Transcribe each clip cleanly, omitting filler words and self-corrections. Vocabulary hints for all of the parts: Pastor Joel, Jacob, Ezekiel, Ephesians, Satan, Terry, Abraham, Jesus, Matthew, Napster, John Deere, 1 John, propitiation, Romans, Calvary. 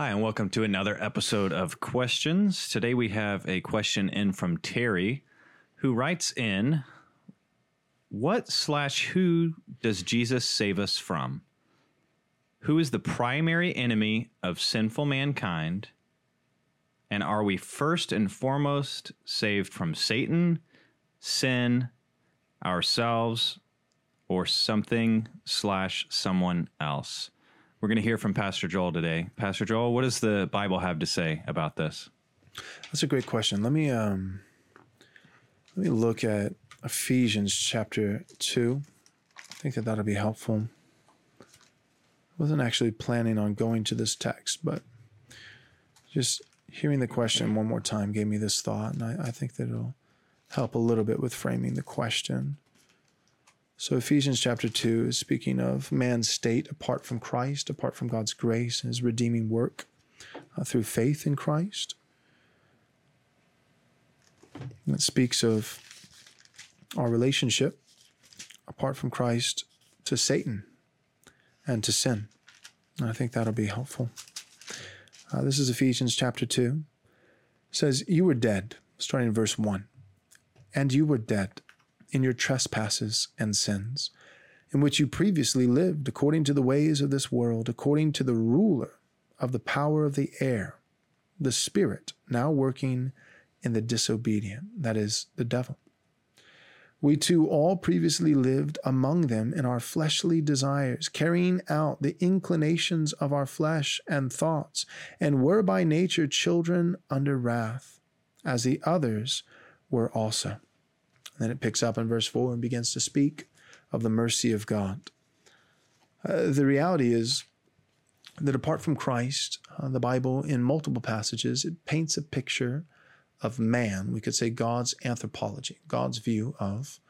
Hi, and welcome to another episode of Questions. Today we have a question in from Terry, who writes in, What/who does Jesus save us from? Who is the primary enemy of sinful mankind? And are we first and foremost saved from Satan, sin, ourselves, or something/someone else? We're going to hear from Pastor Joel today. Pastor Joel, what does the Bible have to say about this? That's a great question. Let me look at Ephesians chapter 2. I think that'll be helpful. I wasn't actually planning on going to this text, but just hearing the question one more time gave me this thought, and I think that it'll help a little bit with framing the question. So Ephesians chapter 2 is speaking of man's state apart from Christ, apart from God's grace and his redeeming work through faith in Christ. And it speaks of our relationship apart from Christ to Satan and to sin. And I think that'll be helpful. This is Ephesians chapter 2. It says, you were dead, starting in verse 1, and you were dead in your trespasses and sins, in which you previously lived according to the ways of this world, according to the ruler of the power of the air, the spirit now working in the disobedient, that is, the devil. We too all previously lived among them in our fleshly desires, carrying out the inclinations of our flesh and thoughts, and were by nature children under wrath, as the others were also. Then it picks up in verse 4 and begins to speak of the mercy of God. The reality is that apart from Christ, the Bible in multiple passages, it paints a picture of man. We could say God's anthropology, God's view of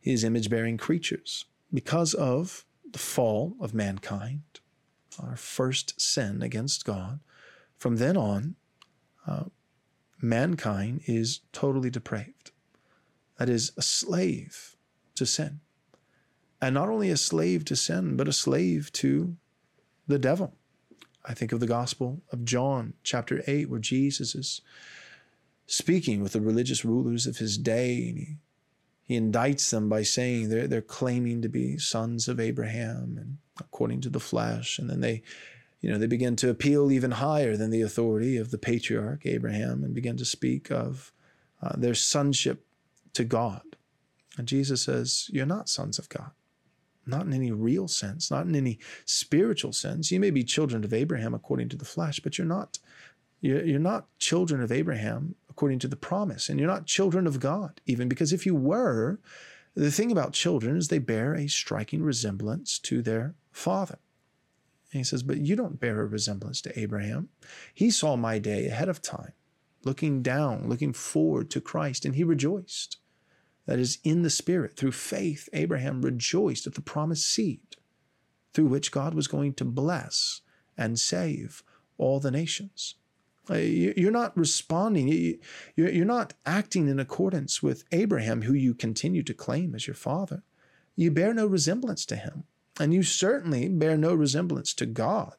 his image-bearing creatures. Because of the fall of mankind, our first sin against God, from then on, mankind is totally depraved. That is, a slave to sin. And not only a slave to sin, but a slave to the devil. I think of the Gospel of John, chapter 8, where Jesus is speaking with the religious rulers of his day. And he indicts them by saying they're claiming to be sons of Abraham and according to the flesh. And then they begin to appeal even higher than the authority of the patriarch Abraham and begin to speak of their sonship to God. And Jesus says, you're not sons of God, not in any real sense, not in any spiritual sense. You may be children of Abraham according to the flesh, but you're not children of Abraham according to the promise, and you're not children of God even, because if you were, the thing about children is they bear a striking resemblance to their father. And he says, but you don't bear a resemblance to Abraham. He saw my day ahead of time, looking down, looking forward to Christ, and he rejoiced. That is, in the Spirit, through faith, Abraham rejoiced at the promised seed through which God was going to bless and save all the nations. You're not responding. You're not acting in accordance with Abraham, who you continue to claim as your father. You bear no resemblance to him, and you certainly bear no resemblance to God,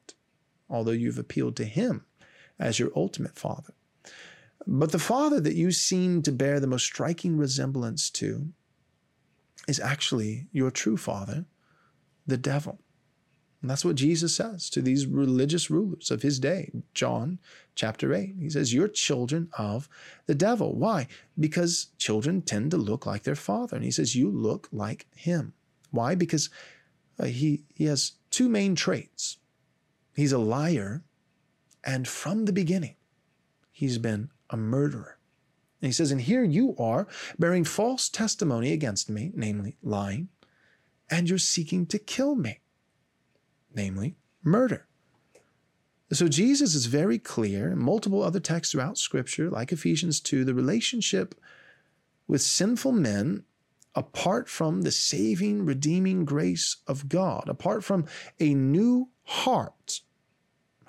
although you've appealed to him as your ultimate father. But the father that you seem to bear the most striking resemblance to is actually your true father, the devil. And that's what Jesus says to these religious rulers of his day, John chapter 8. He says, you're children of the devil. Why? Because children tend to look like their father. And he says, you look like him. Why? Because he has two main traits. He's a liar, and from the beginning, he's been a murderer. And he says, and here you are bearing false testimony against me, namely lying, and you're seeking to kill me, namely murder. So Jesus is very clear in multiple other texts throughout Scripture, like Ephesians 2, the relationship with sinful men apart from the saving, redeeming grace of God, apart from a new heart,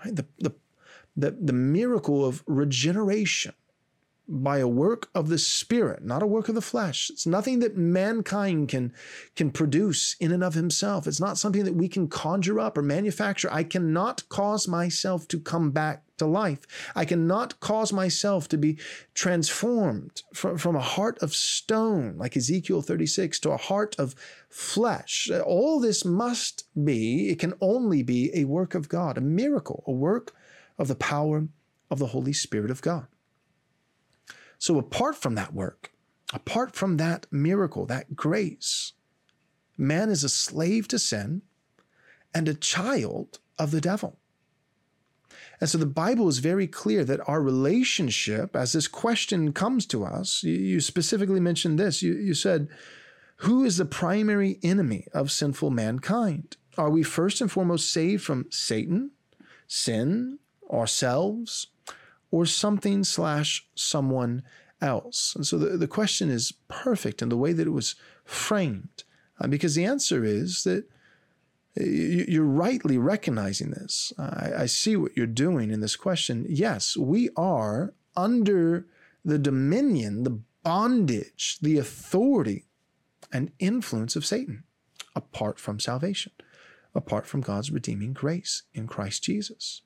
right? The miracle of regeneration by a work of the Spirit, not a work of the flesh. It's nothing that mankind can produce in and of himself. It's not something that we can conjure up or manufacture. I cannot cause myself to come back to life. I cannot cause myself to be transformed from a heart of stone, like Ezekiel 36, to a heart of flesh. All this must be, it can only be a work of God, a miracle, a work of the power of the Holy Spirit of God. So apart from that work, apart from that miracle, that grace, man is a slave to sin and a child of the devil. And so the Bible is very clear that our relationship, as this question comes to us, you specifically mentioned this. You said, who is the primary enemy of sinful mankind? Are we first and foremost saved from Satan, sin, ourselves, or something/someone else? And so the question is perfect in the way that it was framed, because the answer is that you're rightly recognizing this. I see what you're doing in this question. Yes, we are under the dominion, the bondage, the authority, and influence of Satan, apart from salvation, apart from God's redeeming grace in Christ Jesus.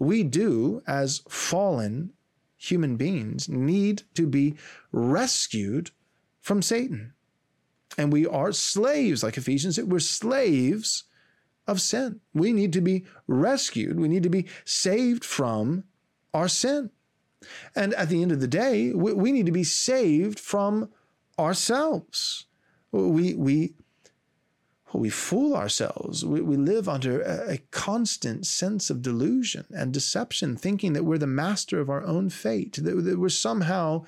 We do, as fallen human beings, need to be rescued from Satan. And we are slaves, like Ephesians said, we're slaves of sin. We need to be rescued. We need to be saved from our sin. And at the end of the day, we need to be saved from ourselves. We fool ourselves. We live under a constant sense of delusion and deception, thinking that we're the master of our own fate, that we're somehow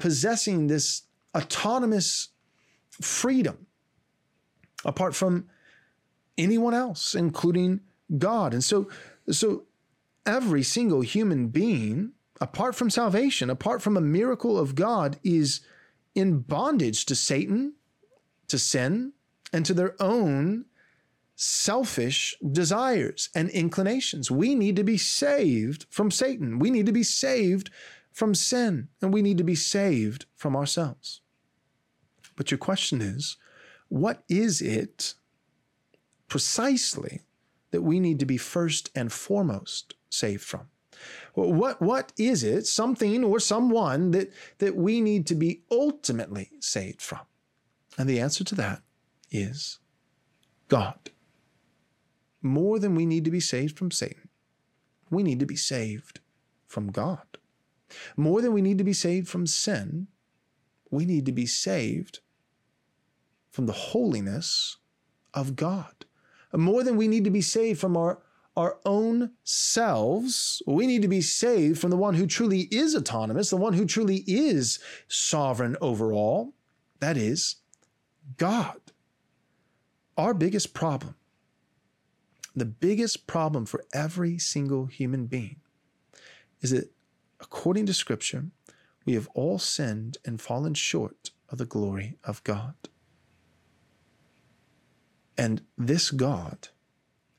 possessing this autonomous freedom apart from anyone else, including God. And so every single human being, apart from salvation, apart from a miracle of God, is in bondage to Satan, to sin, and to their own selfish desires and inclinations. We need to be saved from Satan. We need to be saved from sin, and we need to be saved from ourselves. But your question is, what is it precisely that we need to be first and foremost saved from? What is it, something or someone that we need to be ultimately saved from? And the answer to that is God. More than we need to be saved from Satan, we need to be saved from God. More than we need to be saved from sin, we need to be saved from the holiness of God. More than we need to be saved from our own selves, we need to be saved from the one who truly is autonomous, the one who truly is sovereign over all. That is God. Our biggest problem, the biggest problem for every single human being, is that according to Scripture, we have all sinned and fallen short of the glory of God. And this God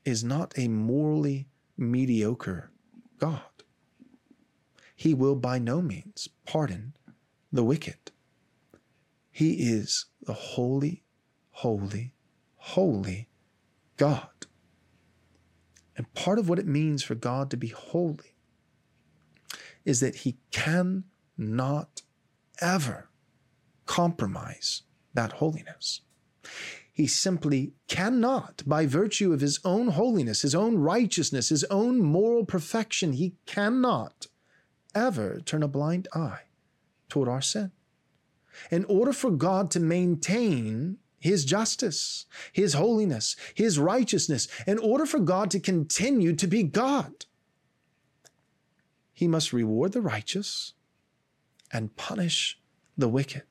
is not a morally mediocre God. He will by no means pardon the wicked. He is the holy, holy, holy God. And part of what it means for God to be holy is that he cannot ever compromise that holiness. He simply cannot, by virtue of his own holiness, his own righteousness, his own moral perfection, he cannot ever turn a blind eye toward our sin. In order for God to maintain his justice, his holiness, his righteousness, in order for God to continue to be God, he must reward the righteous and punish the wicked.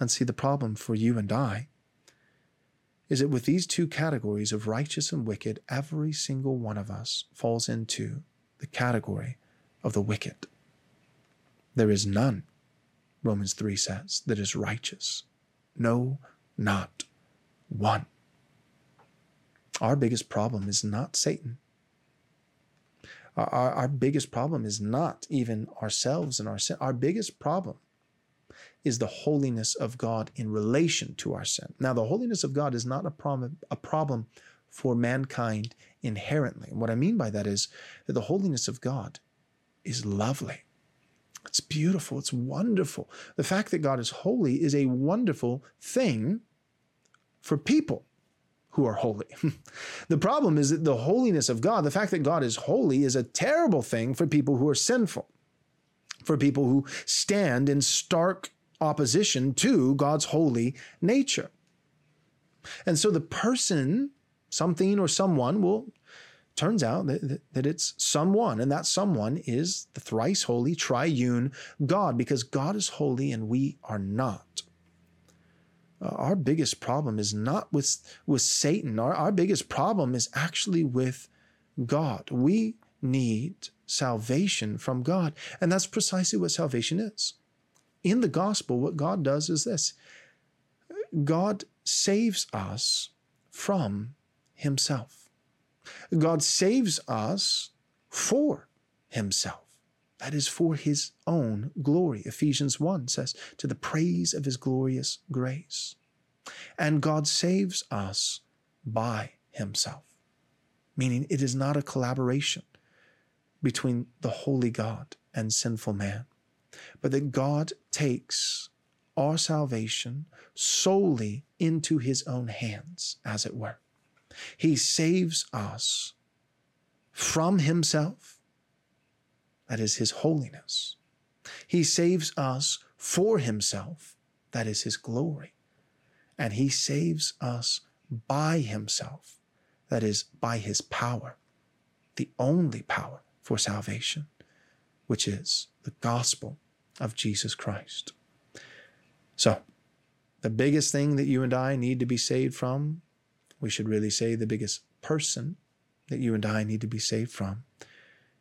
And see, the problem for you and I is that with these two categories of righteous and wicked, every single one of us falls into the category of the wicked. There is none, Romans 3 says, that is righteous. No, not one. Our biggest problem is not Satan. Our biggest problem is not even ourselves and our sin. Our biggest problem is the holiness of God in relation to our sin. Now, the holiness of God is not a problem for mankind inherently. And what I mean by that is that the holiness of God is lovely. It's beautiful. It's wonderful. The fact that God is holy is a wonderful thing for people who are holy. The problem is that the holiness of God, the fact that God is holy, is a terrible thing for people who are sinful, for people who stand in stark opposition to God's holy nature. And so the person, something, or someone will, turns out that it's someone, and that someone is the thrice holy triune God, because God is holy and we are not. Our biggest problem is not with Satan. Our biggest problem is actually with God. We need salvation from God. And that's precisely what salvation is. In the gospel, what God does is this. God saves us from himself. God saves us for himself. That is for his own glory. Ephesians 1 says, to the praise of his glorious grace. And God saves us by himself, meaning it is not a collaboration between the holy God and sinful man, but that God takes our salvation solely into his own hands, as it were. He saves us from himself. That is his holiness. He saves us for himself. That is his glory. And he saves us by himself. That is by his power, the only power for salvation, which is the gospel of Jesus Christ. So, the biggest thing that you and I need to be saved from, we should really say the biggest person that you and I need to be saved from,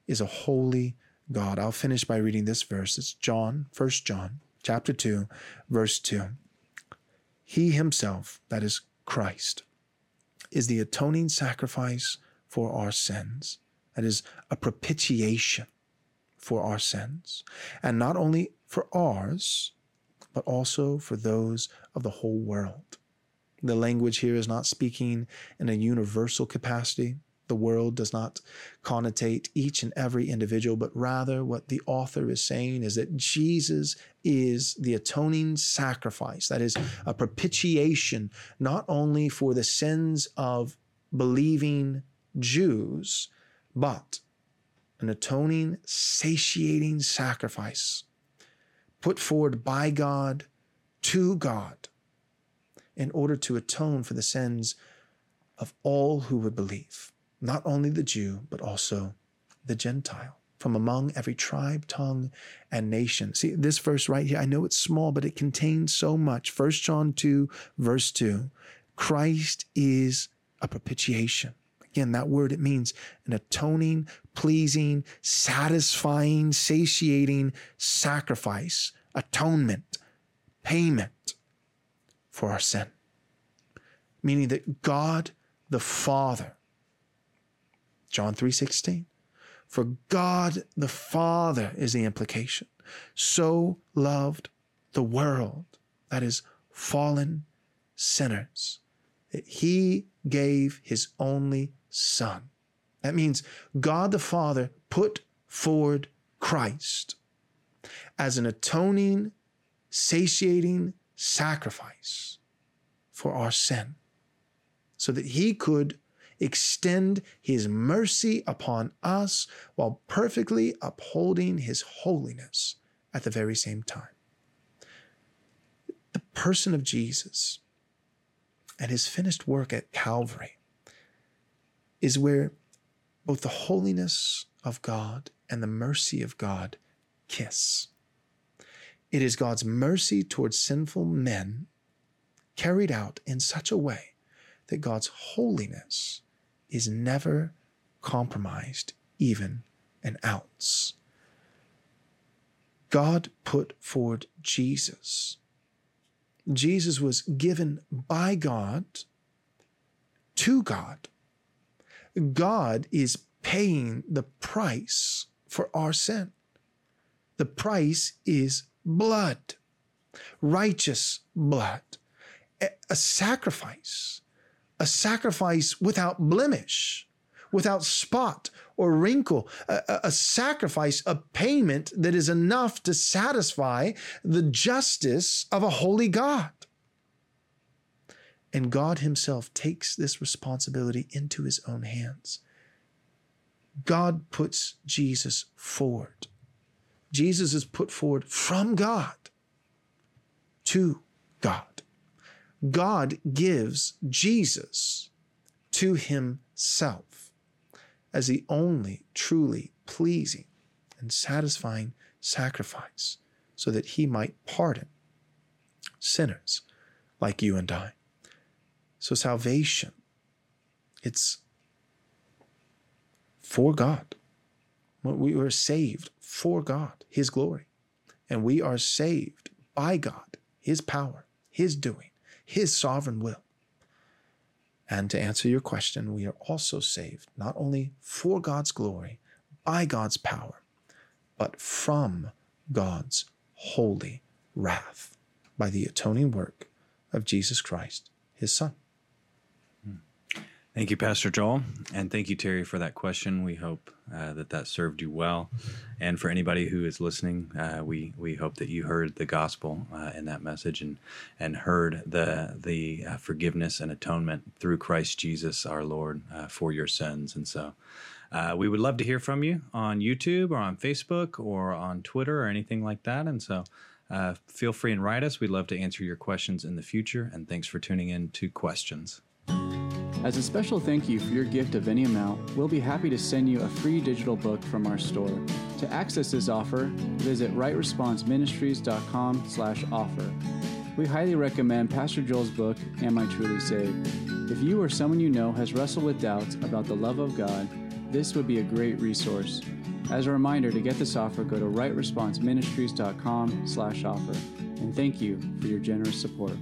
is a holy God. I'll finish by reading this verse. It's 1 John chapter 2, verse 2. He himself, that is Christ, is the atoning sacrifice for our sins. That is a propitiation for our sins. And not only for ours, but also for those of the whole world. The language here is not speaking in a universal capacity. The world does not connotate each and every individual, but rather what the author is saying is that Jesus is the atoning sacrifice. That is a propitiation, not only for the sins of believing Jews, but an atoning, satiating sacrifice put forward by God to God in order to atone for the sins of all who would believe. Not only the Jew, but also the Gentile, from among every tribe, tongue, and nation. See, this verse right here, I know it's small, but it contains so much. 1 John 2, verse 2, Christ is a propitiation. Again, that word, it means an atoning, pleasing, satisfying, satiating sacrifice, atonement, payment for our sin. Meaning that God the Father, John 3:16, for God the Father is the implication, so loved the world, that is fallen sinners, that he gave his only son. That means God the Father put forward Christ as an atoning, satiating sacrifice for our sin, so that he could extend his mercy upon us while perfectly upholding his holiness at the very same time. The person of Jesus and his finished work at Calvary is where both the holiness of God and the mercy of God kiss. It is God's mercy towards sinful men carried out in such a way that God's holiness is never compromised, even an ounce. God put forward Jesus. Jesus was given by God to God. God is paying the price for our sin. The price is blood, righteous blood, a sacrifice without blemish, without spot or wrinkle, a sacrifice, a payment that is enough to satisfy the justice of a holy God. And God himself takes this responsibility into his own hands. God puts Jesus forward. Jesus is put forward from God to God. God gives Jesus to himself as the only truly pleasing and satisfying sacrifice so that he might pardon sinners like you and I. So salvation, it's for God. We were saved for God, his glory. And we are saved by God, his power, his doing, his sovereign will. And to answer your question, we are also saved not only for God's glory, by God's power, but from God's holy wrath by the atoning work of Jesus Christ, his Son. Thank you, Pastor Joel, and thank you, Terry, for that question. We hope that served you well. And for anybody who is listening, we hope that you heard the gospel in that message and heard the forgiveness and atonement through Christ Jesus, our Lord, for your sins. And so we would love to hear from you on YouTube or on Facebook or on Twitter or anything like that. And so feel free and write us. We'd love to answer your questions in the future. And thanks for tuning in to Questions. As a special thank you for your gift of any amount, we'll be happy to send you a free digital book from our store. To access this offer, visit rightresponseministries.com/offer. We highly recommend Pastor Joel's book, Am I Truly Saved? If you or someone you know has wrestled with doubts about the love of God, this would be a great resource. As a reminder, to get this offer, go to rightresponseministries.com/offer. And thank you for your generous support.